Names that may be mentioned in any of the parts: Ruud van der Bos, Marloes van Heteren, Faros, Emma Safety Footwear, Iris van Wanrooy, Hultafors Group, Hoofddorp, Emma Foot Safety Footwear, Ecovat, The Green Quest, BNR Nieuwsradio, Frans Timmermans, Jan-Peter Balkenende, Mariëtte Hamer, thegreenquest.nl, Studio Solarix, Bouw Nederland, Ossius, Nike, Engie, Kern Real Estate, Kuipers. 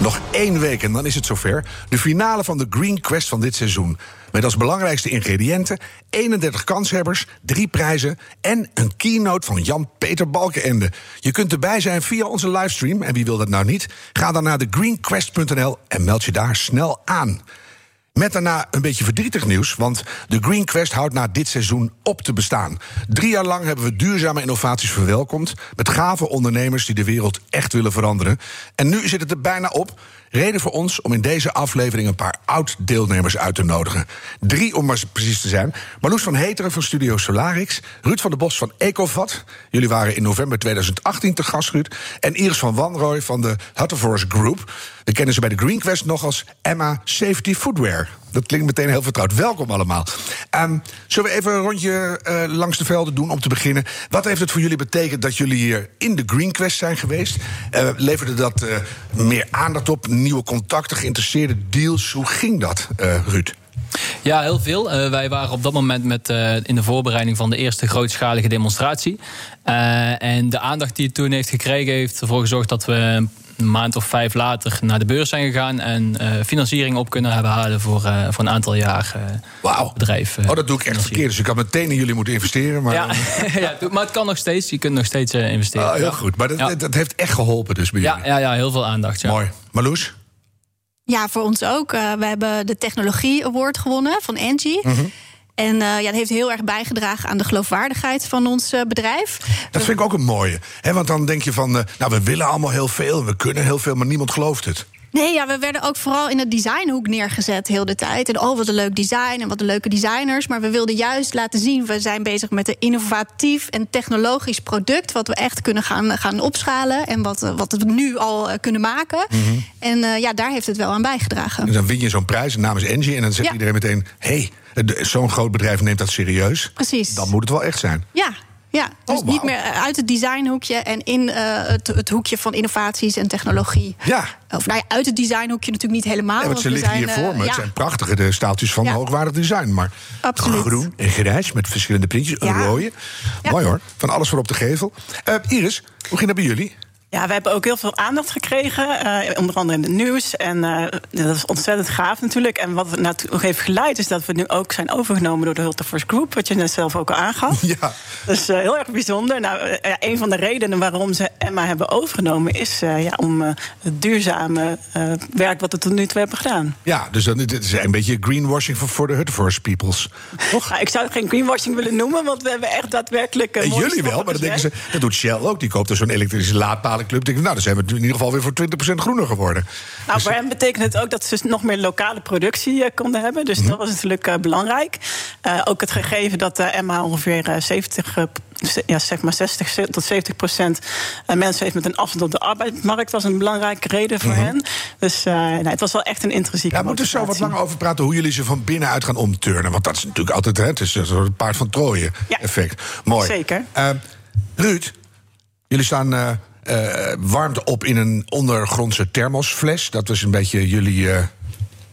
Nog 1 week en dan is het zover. De finale van de Green Quest van dit seizoen. Met als belangrijkste ingrediënten 31 kanshebbers, 3 prijzen en een keynote van Jan-Peter Balkenende. Je kunt erbij zijn via onze livestream. En wie wil dat nou niet? Ga dan naar thegreenquest.nl en meld je daar snel aan. Met daarna een beetje verdrietig nieuws, want de Green Quest houdt na dit seizoen op te bestaan. 3 jaar lang hebben we duurzame innovaties verwelkomd, met gave ondernemers die de wereld echt willen veranderen. En nu zit het er bijna op. Reden voor ons om in deze aflevering een paar oud-deelnemers uit te nodigen. 3 om maar precies te zijn. Marloes van Heteren van Studio Solarix. Ruud van der Bos van Ecovat. Jullie waren in november 2018 te gast, Ruud. En Iris van Wanrooy van de Hultafors Group. We kennen ze bij de Green Quest nog als Emma Safety Footwear. Dat klinkt meteen heel vertrouwd. Welkom allemaal. Zullen we even een rondje langs de velden doen om te beginnen? Wat heeft het voor jullie betekend dat jullie hier in de Green Quest zijn geweest? Leverde dat meer aandacht op? Nieuwe contacten, geïnteresseerde deals? Hoe ging dat, Ruud? Ja, heel veel. Wij waren op dat moment in de voorbereiding van de eerste grootschalige demonstratie. En de aandacht die het toen heeft gekregen heeft ervoor gezorgd dat we een maand of 5 later naar de beurs zijn gegaan en financiering op kunnen hebben halen voor een aantal jaar bedrijf. Oh, dat doe ik echt verkeerd. Dus ik had meteen in jullie moeten investeren. Maar, ja, ja, maar het kan nog steeds. Je kunt nog steeds investeren. Heel goed. Maar dat heeft echt geholpen dus bij jullie. Ja, heel veel aandacht. Ja. Mooi. Marloes? Ja, voor ons ook. We hebben de Technologie Award gewonnen van Engie. Mm-hmm. En dat heeft heel erg bijgedragen aan de geloofwaardigheid van ons bedrijf. Dat vind ik ook een mooie. Hè? Want dan denk je van, we willen allemaal heel veel, we kunnen heel veel, maar niemand gelooft het. Nee, ja, we werden ook vooral in het designhoek neergezet heel de tijd. En wat een leuk design en wat een leuke designers. Maar we wilden juist laten zien, we zijn bezig met een innovatief en technologisch product, wat we echt kunnen gaan opschalen en wat we nu al kunnen maken. Mm-hmm. En daar heeft het wel aan bijgedragen. En dan win je zo'n prijs, namens Engie, en dan zegt iedereen meteen, hey, zo'n groot bedrijf neemt dat serieus. Precies. Dan moet het wel echt zijn. Ja, dus niet meer uit het designhoekje en in het hoekje van innovaties en technologie. Ja. Of uit het designhoekje natuurlijk niet helemaal. Ja, want ze liggen hier voor me. Het zijn prachtige staaltjes van hoogwaardig design. Maar absoluut. Groen en grijs met verschillende printjes. Een rode. Ja. Mooi hoor. Van alles voor op de gevel. Iris, hoe ging dat bij jullie? Ja, we hebben ook heel veel aandacht gekregen, onder andere in het nieuws. En dat is ontzettend gaaf natuurlijk. En wat natuurlijk heeft geleid is dat we nu ook zijn overgenomen door de Hultafors Group, wat je net zelf ook al aangaf. Ja. Dus heel erg bijzonder. Een van de redenen waarom ze Emma hebben overgenomen is om het duurzame werk wat we tot nu toe hebben gedaan. Ja, dus dit is een beetje greenwashing voor de Hultafors peoples. Toch? Nou, ik zou het geen greenwashing willen noemen, want we hebben echt daadwerkelijk jullie wel, maar dan denken ze, dat doet Shell ook. Die koopt er zo'n elektrische laadpaal. Dan zijn we in ieder geval weer voor 20% groener geworden. Nou, voor hen betekent het ook dat ze nog meer lokale productie konden hebben. Dus dat was natuurlijk belangrijk. Ook het gegeven dat Emma ongeveer 60 tot 70% mensen heeft met een afstand op de arbeidsmarkt was een belangrijke reden voor hen. Dus het was wel echt een intrinsieke motivatie. We moeten zo wat langer over praten hoe jullie ze van binnenuit gaan omturnen. Want dat is natuurlijk altijd het is een soort paard van Troje effect. Mooi. Zeker. Ruud, jullie staan warmte op in een ondergrondse thermosfles. Dat was een beetje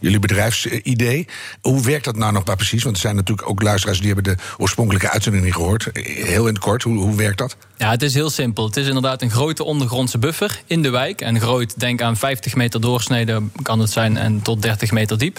jullie bedrijfsidee. Hoe werkt dat nou nog maar precies? Want er zijn natuurlijk ook luisteraars die hebben de oorspronkelijke uitzending niet gehoord. Heel in het kort, hoe werkt dat? Ja, het is heel simpel. Het is inderdaad een grote ondergrondse buffer in de wijk. En groot, denk aan 50 meter doorsnede kan het zijn en tot 30 meter diep.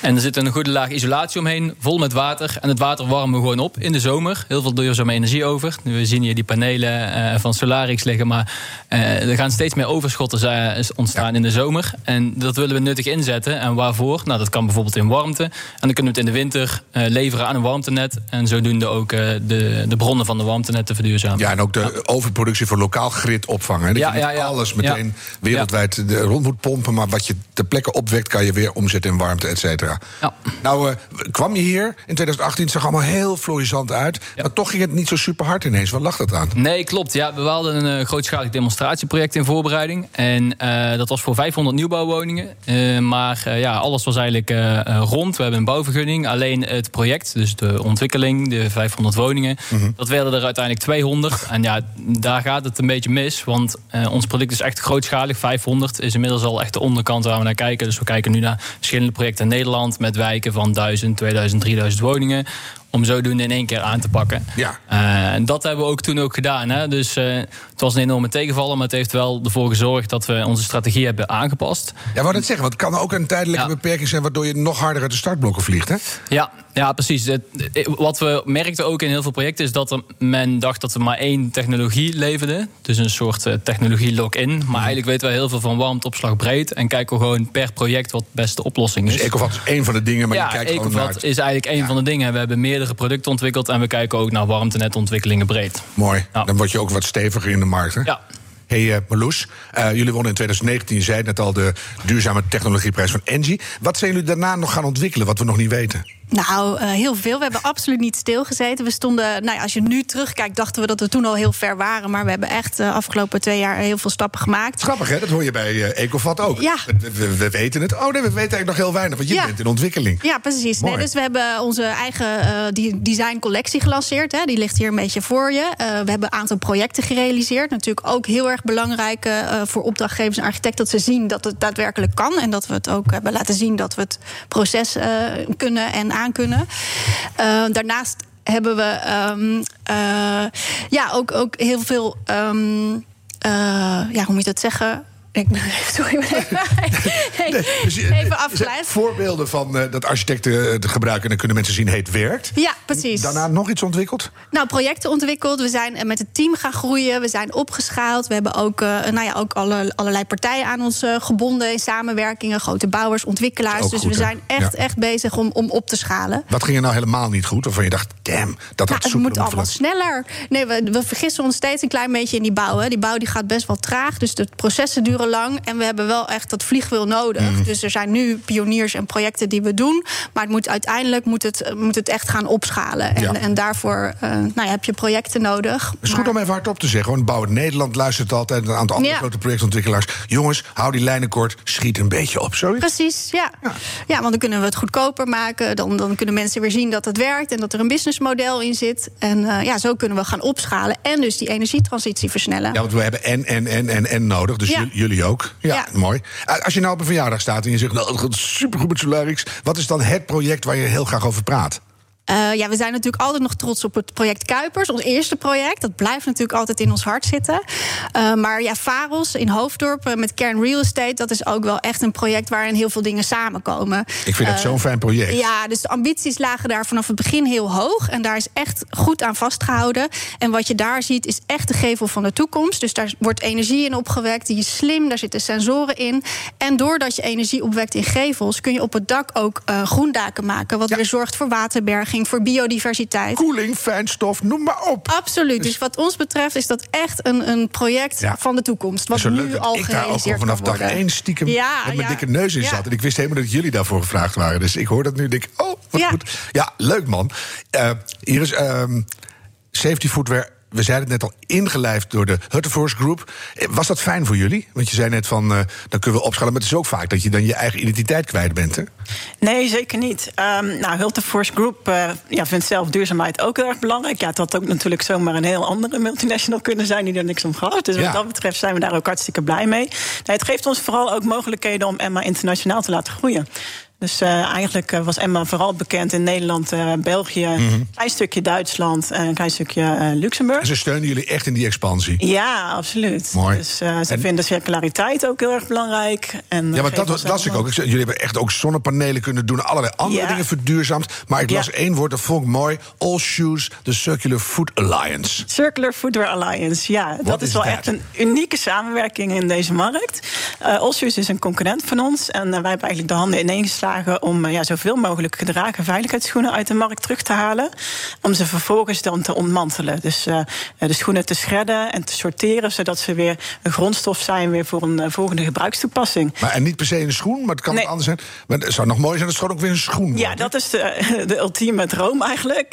En er zit een goede laag isolatie omheen, vol met water. En het water warmen we gewoon op in de zomer. Heel veel duurzame energie over. We zien hier die panelen van Solarix liggen, maar er gaan steeds meer overschotten ontstaan in de zomer. En dat willen we nuttig inzetten. En waarvoor voor. Nou, dat kan bijvoorbeeld in warmte. En dan kunnen we het in de winter leveren aan een warmtenet. En zodoende ook de bronnen van de warmtenetten verduurzamen. Ja, en ook de overproductie voor lokaal grid opvangen. Hè? Dat je niet alles meteen wereldwijd rond moet pompen. Maar wat je ter plekke opwekt, kan je weer omzetten in warmte, et cetera. Ja. Nou, kwam je hier in 2018, het zag allemaal heel florissant uit. Ja. Maar toch ging het niet zo super hard ineens. Wat lag dat aan? Nee, klopt. Ja, we hadden een grootschalig demonstratieproject in voorbereiding. En dat was voor 500 nieuwbouwwoningen. Maar alles was eigenlijk rond. We hebben een bouwvergunning. Alleen het project, dus de ontwikkeling, de 500 woningen... dat werden er uiteindelijk 200. En ja, daar gaat het een beetje mis. Want ons product is echt grootschalig. 500 is inmiddels al echt de onderkant waar we naar kijken. Dus we kijken nu naar verschillende projecten in Nederland... met wijken van 1000, 2000, 3000 woningen... om zodoende in één keer aan te pakken. Ja. En dat hebben we ook toen ook gedaan. Hè? Dus het was een enorme tegenvaller... maar het heeft wel ervoor gezorgd dat we onze strategie hebben aangepast. Ja, wat het zeggen, want het kan ook een tijdelijke beperking zijn... waardoor je nog harder uit de startblokken vliegt, hè? Ja, precies. Wat we merkten ook in heel veel projecten... is dat men dacht dat we maar één technologie leverde. Dus een soort technologie lock-in. Maar eigenlijk weten we heel veel van warmteopslag breed... en kijken we gewoon per project wat de beste oplossing is. Dus Ecovat is één van de dingen, maar je kijkt gewoon naar Ecovat is eigenlijk één van de dingen. We hebben meerdere producten ontwikkeld... en we kijken ook naar warmtenetontwikkelingen breed. Mooi. Ja. Dan word je ook wat steviger in de markt, hè? Ja. Hey Marloes, jullie wonnen in 2019, je zei het net al, de duurzame technologieprijs van Engie. Wat zijn jullie daarna nog gaan ontwikkelen, wat we nog niet weten? Nou, heel veel. We hebben absoluut niet stilgezeten. We stonden, als je nu terugkijkt, dachten we dat we toen al heel ver waren. Maar we hebben echt de afgelopen 2 jaar heel veel stappen gemaakt. Grappig, hè? Dat hoor je bij Ecovat ook. Ja. We weten het. Oh nee, we weten eigenlijk nog heel weinig, want je bent in ontwikkeling. Ja, precies. Nee, dus we hebben onze eigen designcollectie gelanceerd. Hè. Die ligt hier een beetje voor je. We hebben een aantal projecten gerealiseerd. Natuurlijk ook heel erg belangrijk voor opdrachtgevers en architecten... dat ze zien dat het daadwerkelijk kan. En dat we het ook hebben laten zien dat we het proces kunnen en kunnen. Daarnaast hebben we ook heel veel... hoe moet je dat zeggen... Even afgeleid. Voorbeelden van dat architecten het gebruiken... en dan kunnen mensen zien, hey, het werkt. Ja, precies. Daarna nog iets ontwikkeld? Nou, projecten ontwikkeld. We zijn met het team gaan groeien. We zijn opgeschaald. We hebben ook, ook allerlei partijen aan ons gebonden... in samenwerkingen, grote bouwers, ontwikkelaars. Dus we zijn echt bezig om op te schalen. Wat ging er nou helemaal niet goed? Of je dacht, damn, het moet allemaal sneller. Nee, we vergissen ons steeds een klein beetje in die bouw. Hè. Die bouw die gaat best wel traag, dus de processen duren lang en we hebben wel echt dat vliegwiel nodig. Dus er zijn nu pioniers en projecten die we doen, maar het moet uiteindelijk moet het echt gaan opschalen. En daarvoor heb je projecten nodig. Het is goed om even hardop te zeggen, want Bouw Nederland luistert altijd... een aantal andere grote projectontwikkelaars. Jongens, hou die lijnen kort, schiet een beetje op. Sorry? Precies, ja. Want dan kunnen we het goedkoper maken, dan kunnen mensen weer zien dat het werkt... en dat er een businessmodel in zit. En zo kunnen we gaan opschalen en dus die energietransitie versnellen. Ja, want we hebben en nodig, dus jullie ook. Ja, mooi. Als je nou op een verjaardag staat en je zegt... nou, het gaat supergoed met Solarix. Wat is dan het project waar je heel graag over praat? We zijn natuurlijk altijd nog trots op het project Kuipers. Ons eerste project. Dat blijft natuurlijk altijd in ons hart zitten. Maar Faros in Hoofddorp met Kern Real Estate... dat is ook wel echt een project waarin heel veel dingen samenkomen. Ik vind dat zo'n fijn project. Ja, dus de ambities lagen daar vanaf het begin heel hoog. En daar is echt goed aan vastgehouden. En wat je daar ziet is echt de gevel van de toekomst. Dus daar wordt energie in opgewekt. Die is slim, daar zitten sensoren in. En doordat je energie opwekt in gevels... kun je op het dak ook groendaken maken. Wat weer zorgt voor waterbergen. Voor biodiversiteit. Koeling, fijnstof, noem maar op. Absoluut. Dus wat ons betreft is dat echt een project van de toekomst. Wat nu al gerealiseerd wordt. Ik daar ook al vanaf dag 1 stiekem met mijn dikke neus in zat. En ik wist helemaal dat jullie daarvoor gevraagd waren. Dus ik hoor dat nu en denk, oh, wat goed. Ja, leuk man. Hier is Safety Footwear. We zeiden het net al, ingelijfd door de Hultafors Group. Was dat fijn voor jullie? Want je zei net van, dan kunnen we opschalen. Maar het is ook vaak dat je dan je eigen identiteit kwijt bent, hè? Nee, zeker niet. Hultafors Group vindt zelf duurzaamheid ook heel erg belangrijk. Ja, het had ook natuurlijk zomaar een heel andere multinational kunnen zijn... die er niks om gaf. Dus wat dat betreft zijn we daar ook hartstikke blij mee. Nee, het geeft ons vooral ook mogelijkheden om Emma internationaal te laten groeien. Dus eigenlijk was Emma vooral bekend in Nederland, België... een klein stukje Duitsland en een klein stukje Luxemburg. En ze steunen jullie echt in die expansie? Ja, absoluut. Mooi. Dus ze vinden circulariteit ook heel erg belangrijk. En ja, maar dat las ik ook. Jullie hebben echt ook zonnepanelen kunnen doen... allerlei andere dingen verduurzaamd. Maar ik las één woord, dat vond ik mooi. Ossius, de Circular Footwear Alliance. Circular Footwear Alliance, ja. What dat is wel echt een unieke samenwerking in deze markt. Ossius is een concurrent van ons. En wij hebben eigenlijk de handen ineengeslagen... vragen om zoveel mogelijk gedragen veiligheidsschoenen uit de markt terug te halen. Om ze vervolgens dan te ontmantelen. Dus de schoenen te shredden en te sorteren, zodat ze weer een grondstof zijn weer voor een volgende gebruikstoepassing. Maar, en niet per se een schoen, maar het kan ook anders zijn. Maar het zou nog mooi zijn, dat het ook weer een schoen wordt. Ja, dat is de ultieme droom eigenlijk.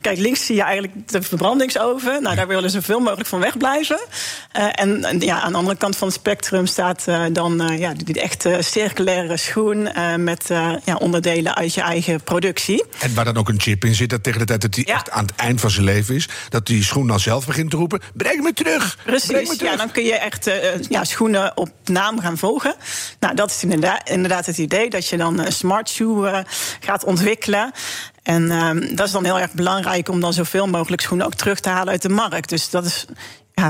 Kijk, links zie je eigenlijk de verbrandingsoven. Nou, daar willen ze zoveel mogelijk van wegblijven. En aan de andere kant van het spectrum staat die echte circulaire schoen met onderdelen uit je eigen productie. En waar dan ook een chip in zit, dat tegen de tijd dat die echt aan het eind van zijn leven is, dat die schoen dan zelf begint te roepen, breng me terug! Precies, breng me terug. Ja, dan kun je echt schoenen op naam gaan volgen. Nou, dat is inderdaad het idee, dat je dan een smart shoe gaat ontwikkelen. En dat is dan heel erg belangrijk om dan zoveel mogelijk schoenen ook terug te halen uit de markt. Dus dat is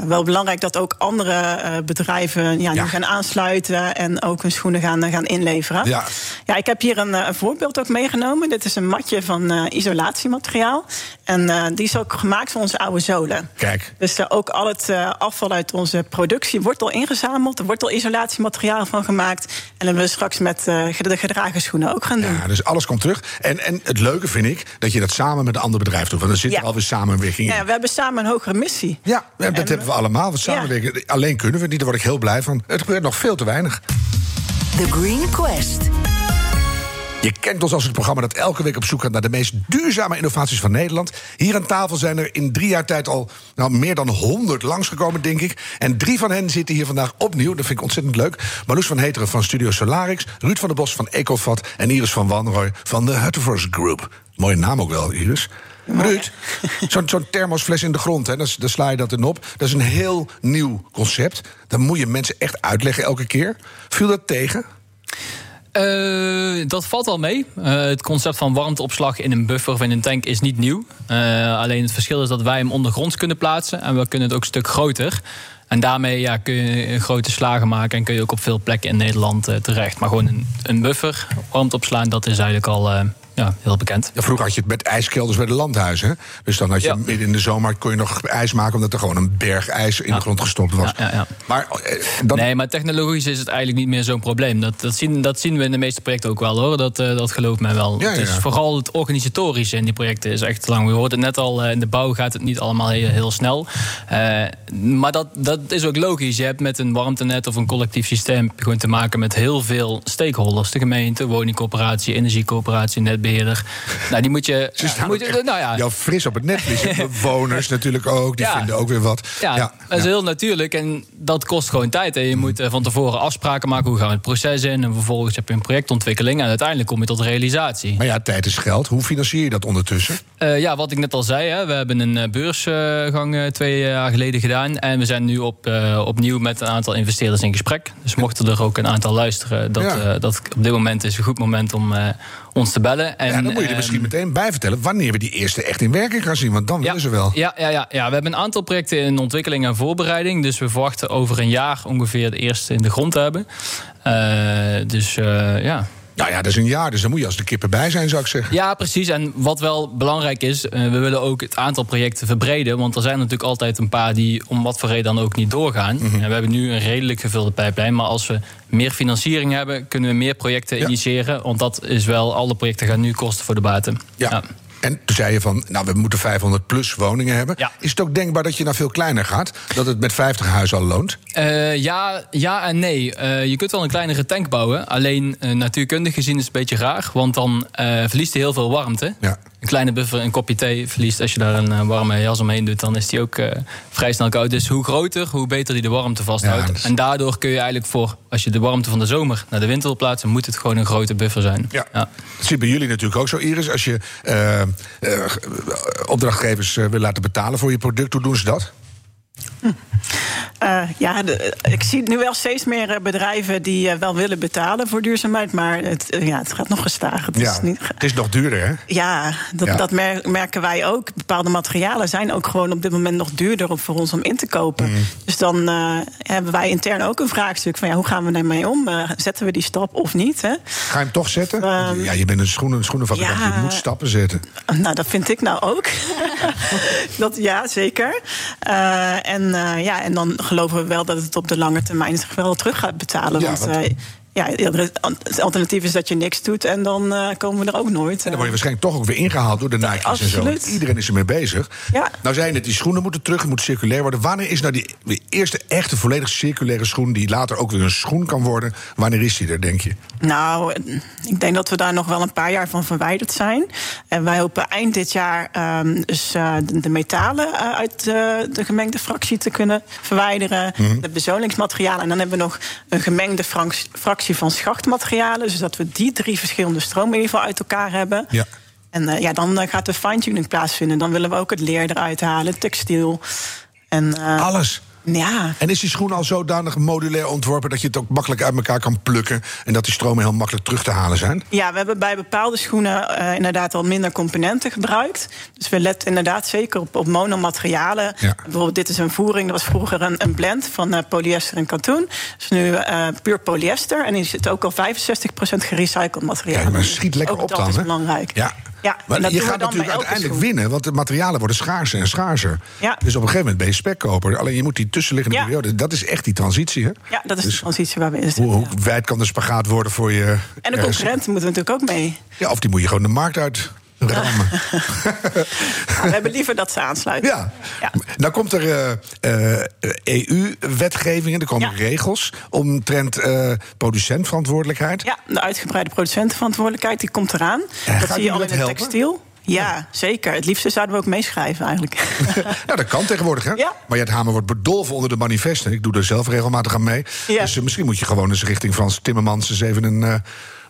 wel belangrijk dat ook andere bedrijven nu gaan aansluiten en ook hun schoenen gaan inleveren. Ja. Ja, ik heb hier een voorbeeld ook meegenomen. Dit is een matje van isolatiemateriaal. En die is ook gemaakt van onze oude zolen. Kijk. Dus ook al het afval uit onze productie wordt al ingezameld. Er wordt al isolatiemateriaal van gemaakt. En dat hebben we straks met de gedragen schoenen ook gaan doen. Ja, dus alles komt terug. En het leuke vind ik dat je dat samen met een ander bedrijf doet. Want er zit alweer samenwerking in. Ja, we hebben samen een hogere missie. Ja, dat hebben we allemaal. Want samenwerken alleen kunnen we niet. Daar word ik heel blij van. Het gebeurt nog veel te weinig. The Green Quest. Je kent ons als het programma dat elke week op zoek gaat naar de meest duurzame innovaties van Nederland. Hier aan tafel zijn er in 3 jaar tijd al meer dan 100 langsgekomen, denk ik. En 3 van hen zitten hier vandaag opnieuw. Dat vind ik ontzettend leuk. Marloes van Heteren van Studio Solarix, Ruud van der Bos van Ecovat en Iris van Wanrooy van de Hultafors Group. Mooie naam ook wel, Iris. Ruud, zo'n thermosfles in de grond, hè, daar sla je dat in op. Dat is een heel nieuw concept. Dan moet je mensen echt uitleggen elke keer. Viel dat tegen? Dat valt wel mee. Het concept van warmteopslag in een buffer of in een tank is niet nieuw. Alleen het verschil is dat wij hem ondergronds kunnen plaatsen en we kunnen het ook een stuk groter. En daarmee kun je grote slagen maken en kun je ook op veel plekken in Nederland terecht. Maar gewoon een buffer, warmte opslaan, dat is eigenlijk al heel bekend. Ja, vroeger had je het met ijskelders bij de landhuizen. Dus dan had je midden in de zomer kon je nog ijs maken, omdat er gewoon een berg ijs in de grond gestopt was. Ja. Maar technologisch is het eigenlijk niet meer zo'n probleem. Dat zien we in de meeste projecten ook wel, hoor. Dat gelooft mij wel. Ja. Dus vooral het organisatorische in die projecten is echt lang. We hoorden net al, in de bouw gaat het niet allemaal heel snel. Maar dat is ook logisch. Je hebt met een warmtenet of een collectief systeem gewoon te maken met heel veel stakeholders. De gemeente, woningcorporatie, energiecorporatie, netbeheer. Nou, die moet je. Jouw fris op het net. Bewoners natuurlijk ook. Die vinden ook weer wat. Ja, dat is heel natuurlijk. En dat kost gewoon tijd. En je moet van tevoren afspraken maken. Hoe gaan we het proces in? En vervolgens heb je een projectontwikkeling. En uiteindelijk kom je tot realisatie. Maar ja, tijd is geld. Hoe financier je dat ondertussen? Wat ik net al zei. Hè, we hebben een beursgang 2 jaar geleden gedaan. En we zijn nu opnieuw met een aantal investeerders in gesprek. Dus mochten er ook een aantal luisteren. Dat op dit moment is een goed moment om ons te bellen. En dan moet je er misschien meteen bij vertellen wanneer we die eerste echt in werking gaan zien. Want dan willen ze wel. Ja, we hebben een aantal projecten in ontwikkeling en voorbereiding. Dus we verwachten over een jaar ongeveer de eerste in de grond te hebben. Nou ja, dat is een jaar, dus dan moet je als de kippen bij zijn, zou ik zeggen. Ja, precies. En wat wel belangrijk is, we willen ook het aantal projecten verbreden. Want er zijn natuurlijk altijd een paar die om wat voor reden dan ook niet doorgaan. En we hebben nu een redelijk gevulde pijplijn. Maar als we meer financiering hebben, kunnen we meer projecten initiëren. Want dat is wel, alle projecten gaan nu kosten voor de baten. Ja. En toen zei je van, we moeten 500 plus woningen hebben. Ja. Is het ook denkbaar dat je naar veel kleiner gaat? Dat het met 50 huizen al loont? Ja en nee. Je kunt wel een kleinere tank bouwen. Alleen natuurkundig gezien is het een beetje raar. Want dan verliest hij heel veel warmte. Ja. Een kleine buffer, een kopje thee verliest. Als je daar een warme jas omheen doet, dan is die ook vrij snel koud. Dus hoe groter, hoe beter die de warmte vasthoudt. Ja, en daardoor kun je eigenlijk voor, als je de warmte van de zomer naar de winter wil plaatsen, moet het gewoon een grote buffer zijn. Ja. Dat zit bij jullie natuurlijk ook zo, Iris. Als je opdrachtgevers wil laten betalen voor je product, hoe doen ze dat? Ik zie nu wel steeds meer bedrijven die wel willen betalen voor duurzaamheid, maar het gaat nog gestaag. Het is nog duurder, hè? Dat merken wij ook. Bepaalde materialen zijn ook gewoon op dit moment nog duurder voor ons om in te kopen. Dus dan hebben wij intern ook een vraagstuk van hoe gaan we daarmee om? Zetten we die stap of niet? Hè? Ga je hem toch zetten? Je bent een schoenenfabrikant, je moet stappen zetten. Nou, dat vind ik nou ook. Zeker. En dan geloven we wel dat het op de lange termijn zich wel terug gaat betalen. Ja, want Ja, het alternatief is dat je niks doet en dan komen we er ook nooit. En dan word je waarschijnlijk toch ook weer ingehaald door de Nike's absoluut. En zo. Iedereen is ermee bezig. Ja. Nou zei je net, die schoenen moeten terug, het moet circulair worden. Wanneer is nou die eerste echte volledig circulaire schoen... die later ook weer een schoen kan worden? Wanneer is die er, denk je? Nou, ik denk dat we daar nog wel een paar jaar van verwijderd zijn. En wij hopen eind dit jaar de metalen uit de gemengde fractie te kunnen verwijderen. Mm-hmm. De bezolingsmaterialen. En dan hebben we nog een gemengde fractie van schachtmaterialen, zodat we die drie verschillende stromen in ieder geval uit elkaar hebben. Ja. En dan gaat de fine-tuning plaatsvinden. Dan willen we ook het leer eruit halen, textiel. En, alles? Ja. En is die schoen al zodanig modulair ontworpen dat je het ook makkelijk uit elkaar kan plukken en dat die stromen heel makkelijk terug te halen zijn? Ja, we hebben bij bepaalde schoenen inderdaad al minder componenten gebruikt. Dus we letten inderdaad zeker op monomaterialen. Ja. Bijvoorbeeld, dit is een voering, dat was vroeger een blend van polyester en katoen. Dat is nu puur polyester en er zit ook al 65% gerecycled materiaal. Ja, maar schiet lekker ook op dan. Dat is belangrijk. Ja. Ja, maar je gaat natuurlijk uiteindelijk winnen, want de materialen worden schaarser en schaarser. Ja. Dus op een gegeven moment ben je spekkoper. Alleen je moet die tussenliggende periode, dat is echt die transitie, hè? Ja, dat is de transitie waar we in zitten. Hoe wijd kan de spagaat worden voor je... En de concurrenten moeten we natuurlijk ook mee. Ja, of die moet je gewoon de markt uit... We hebben liever dat ze aansluiten. Ja. Ja. Nou komt er EU-wetgevingen, er komen regels omtrent producentverantwoordelijkheid. Ja, de uitgebreide producentenverantwoordelijkheid die komt eraan. Dat zie je al in het textiel. Ja, zeker. Het liefste zouden we ook meeschrijven eigenlijk. Nou, dat kan tegenwoordig, hè? Ja. Mariëtte Hamer wordt bedolven onder de manifesten. Ik doe er zelf regelmatig aan mee. Ja. Dus misschien moet je gewoon eens richting Frans Timmermans eens even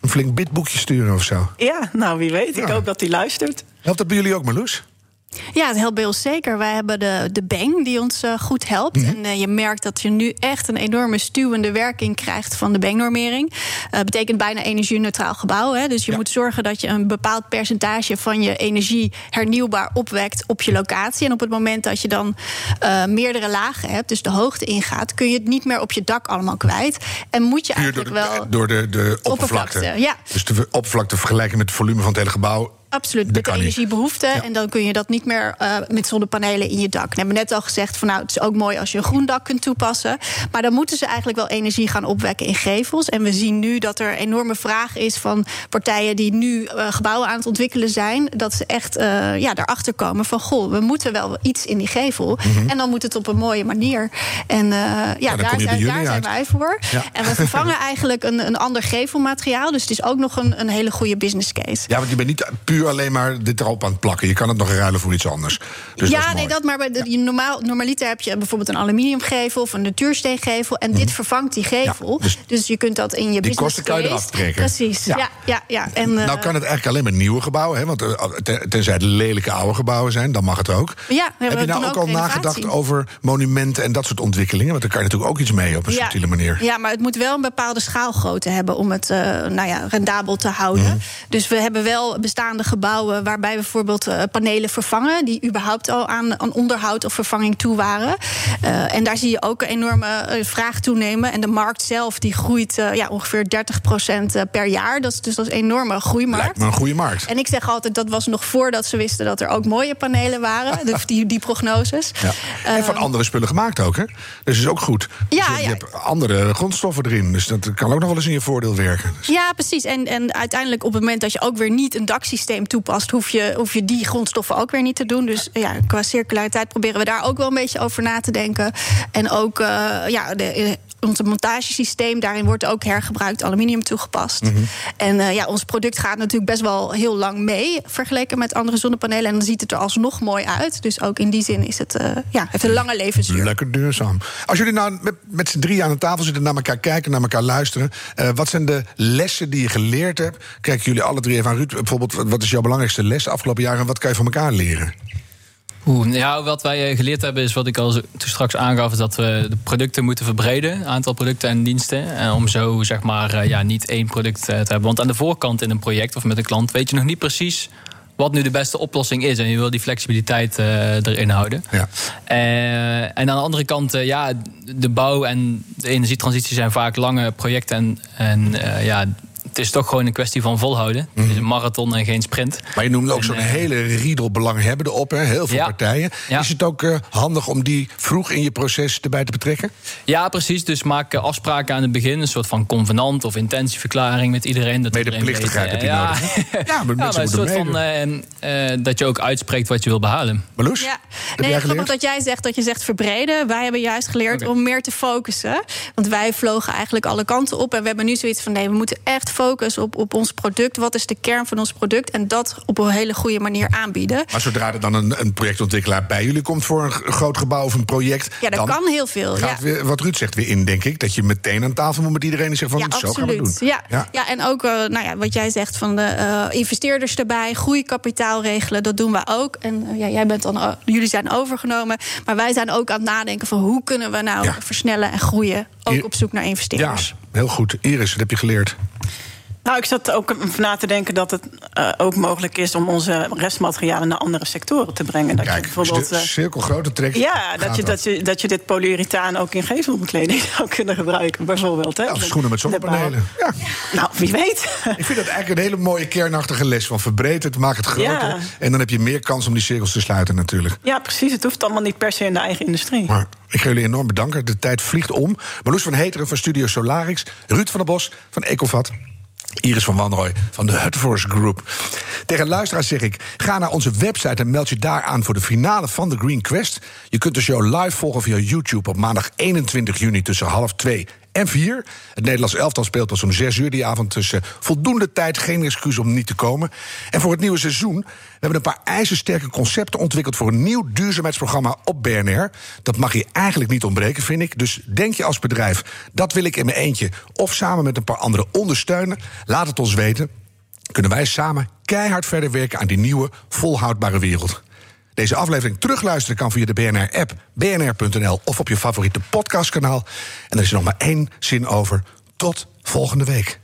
een flink bidboekje sturen of zo. Ja, nou wie weet. Ik hoop dat hij luistert. Helpt dat bij jullie ook, Marloes? Ja, het helpt bij ons zeker. Wij hebben de Bang die ons goed helpt. Mm-hmm. En je merkt dat je nu echt een enorme stuwende werking krijgt van de Bang-normering. Dat betekent bijna energie-neutraal gebouw. Hè? Dus je moet zorgen dat je een bepaald percentage van je energie hernieuwbaar opwekt op je locatie. En op het moment dat je dan meerdere lagen hebt, dus de hoogte ingaat, kun je het niet meer op je dak allemaal kwijt. En moet je eigenlijk door de oppervlakte. Ja. Dus de oppervlakte vergelijken met het volume van het hele gebouw. Absoluut, met de energiebehoeften. Ja. En dan kun je dat niet meer met zonnepanelen in je dak. We hebben net al gezegd, het is ook mooi als je een groen dak kunt toepassen. Maar dan moeten ze eigenlijk wel energie gaan opwekken in gevels. En we zien nu dat er enorme vraag is van partijen die nu gebouwen aan het ontwikkelen zijn. Dat ze echt daarachter komen van, goh, we moeten wel iets in die gevel. Mm-hmm. En dan moet het op een mooie manier. En daar zijn wij voor. Ja. En we vervangen eigenlijk een ander gevelmateriaal. Dus het is ook nog een hele goede business case. Ja, want je bent niet puur alleen maar dit erop aan het plakken. Je kan het nog ruilen voor iets anders. Dus normaliter heb je bijvoorbeeld een aluminiumgevel of een natuursteengevel en dit vervangt die gevel. Ja, dus je kunt dat in je business case... Die kosten kan je eraf trekken. Precies, ja. En, nou kan het eigenlijk alleen maar nieuwe gebouwen, hè? Want tenzij het lelijke oude gebouwen zijn, dan mag het ook. Ja, heb je nou ook al nagedacht over monumenten en dat soort ontwikkelingen? Want daar kan je natuurlijk ook iets mee op een subtiele manier. Ja, maar het moet wel een bepaalde schaalgrootte hebben om het rendabel te houden. Mm-hmm. Dus we hebben wel bestaande gebouwen waarbij bijvoorbeeld panelen vervangen die überhaupt al aan onderhoud of vervanging toe waren. En daar zie je ook een enorme vraag toenemen. En de markt zelf die groeit ongeveer 30% per jaar. Dat is een enorme groeimarkt. Lijkt me een goede markt. En ik zeg altijd, dat was nog voordat ze wisten dat er ook mooie panelen waren. die prognoses. Ja. En van andere spullen gemaakt ook, hè? Dus dat is ook goed. Dus je hebt andere grondstoffen erin. Dus dat kan ook nog wel eens in je voordeel werken. Dus. Ja, precies. En uiteindelijk op het moment dat je ook weer niet een daksysteem toepast, hoef je die grondstoffen ook weer niet te doen. Dus qua circulariteit proberen we daar ook wel een beetje over na te denken. En ook ons montagesysteem, daarin wordt ook hergebruikt aluminium toegepast. Mm-hmm. En ons product gaat natuurlijk best wel heel lang mee vergeleken met andere zonnepanelen. En dan ziet het er alsnog mooi uit. Dus ook in die zin is het, heeft een lange levensduur. Lekker duurzaam. Als jullie nou met z'n drieën aan de tafel zitten, naar elkaar kijken, naar elkaar luisteren, wat zijn de lessen die je geleerd hebt? Kijken jullie alle drie even aan Ruud. Bijvoorbeeld, wat is jouw belangrijkste les de afgelopen jaren en wat kan je van elkaar leren? Wat wij geleerd hebben is wat ik al straks aangaf, is dat we de producten moeten verbreden, aantal producten en diensten. En om zo niet één product te hebben. Want aan de voorkant in een project of met een klant weet je nog niet precies wat nu de beste oplossing is. En je wil die flexibiliteit erin houden. Ja. En aan de andere kant, de bouw en de energietransitie zijn vaak lange projecten en het is toch gewoon een kwestie van volhouden. Het is een marathon en geen sprint. Maar je noemde ook zo'n hele riedel belanghebbenden op, hè? Heel veel partijen. Ja. Is het ook handig om die vroeg in je proces erbij te betrekken? Ja, precies. Dus maak afspraken aan het begin. Een soort van convenant of intentieverklaring met iedereen. Dat medeplichtigheid heb je nodig. Ja, maar mensen een soort van dat je ook uitspreekt wat je wil behalen. Marloes? Ja. Nee, ik geloof dat jij zegt, verbreden. Wij hebben juist geleerd om meer te focussen. Want wij vlogen eigenlijk alle kanten op. En we hebben nu zoiets van, nee, we moeten echt focussen op ons product. Wat is de kern van ons product? En dat op een hele goede manier aanbieden. Maar zodra er dan een projectontwikkelaar bij jullie komt voor een groot gebouw of een project... Ja, dat kan heel veel. Gaat weer, wat Ruud zegt, weer in, denk ik. Dat je meteen aan tafel moet met iedereen en zegt van, zo gaan we doen. Ja, ja. Ja, en ook wat jij zegt van de investeerders erbij. Groeikapitaal regelen, dat doen we ook. En jij bent dan, jullie zijn overgenomen. Maar wij zijn ook aan het nadenken van hoe kunnen we nou versnellen en groeien. Ook op zoek naar investeerders. Ja, heel goed. Iris, wat heb je geleerd? Nou, ik zat ook na te denken dat het ook mogelijk is om onze restmaterialen naar andere sectoren te brengen. Dat je bijvoorbeeld dus cirkelgrootte trekt. Ja, dat je dit polyurethaan ook in gevelbekleding zou kunnen gebruiken, bijvoorbeeld. Hè? Of schoenen met zonnepanelen. Ja. Nou, wie weet. Ik vind dat eigenlijk een hele mooie kernachtige les. Van verbreed het, maak het groter. Ja. En dan heb je meer kans om die cirkels te sluiten, natuurlijk. Ja, precies. Het hoeft allemaal niet per se in de eigen industrie. Maar ik ga jullie enorm bedanken. De tijd vliegt om. Marloes van Heteren van Studio Solarix, Ruud van der Bos van Ecovat, Iris van Wanrooy van de Hultafors Group. Tegen luisteraars zeg ik, ga naar onze website en meld je daar aan voor de finale van The Green Quest. Je kunt de show live volgen via YouTube op maandag 21 juni tussen 14:30 en 16:00. Het Nederlands elftal speelt pas om 18:00 die avond, dus voldoende tijd, geen excuus om niet te komen. En voor het nieuwe seizoen, we hebben een paar ijzersterke concepten ontwikkeld voor een nieuw duurzaamheidsprogramma op BNR. Dat mag je eigenlijk niet ontbreken, vind ik. Dus denk je als bedrijf, dat wil ik in mijn eentje of samen met een paar anderen ondersteunen? Laat het ons weten. Kunnen wij samen keihard verder werken aan die nieuwe, volhoudbare wereld. Deze aflevering terugluisteren kan via de BNR-app, bnr.nl... of op je favoriete podcastkanaal. En er is er nog maar 1 zin over. Tot volgende week.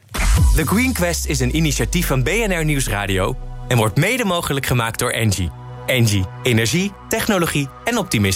The Green Quest is een initiatief van BNR Nieuwsradio... en wordt mede mogelijk gemaakt door Engie. Engie, energie, technologie en optimisme.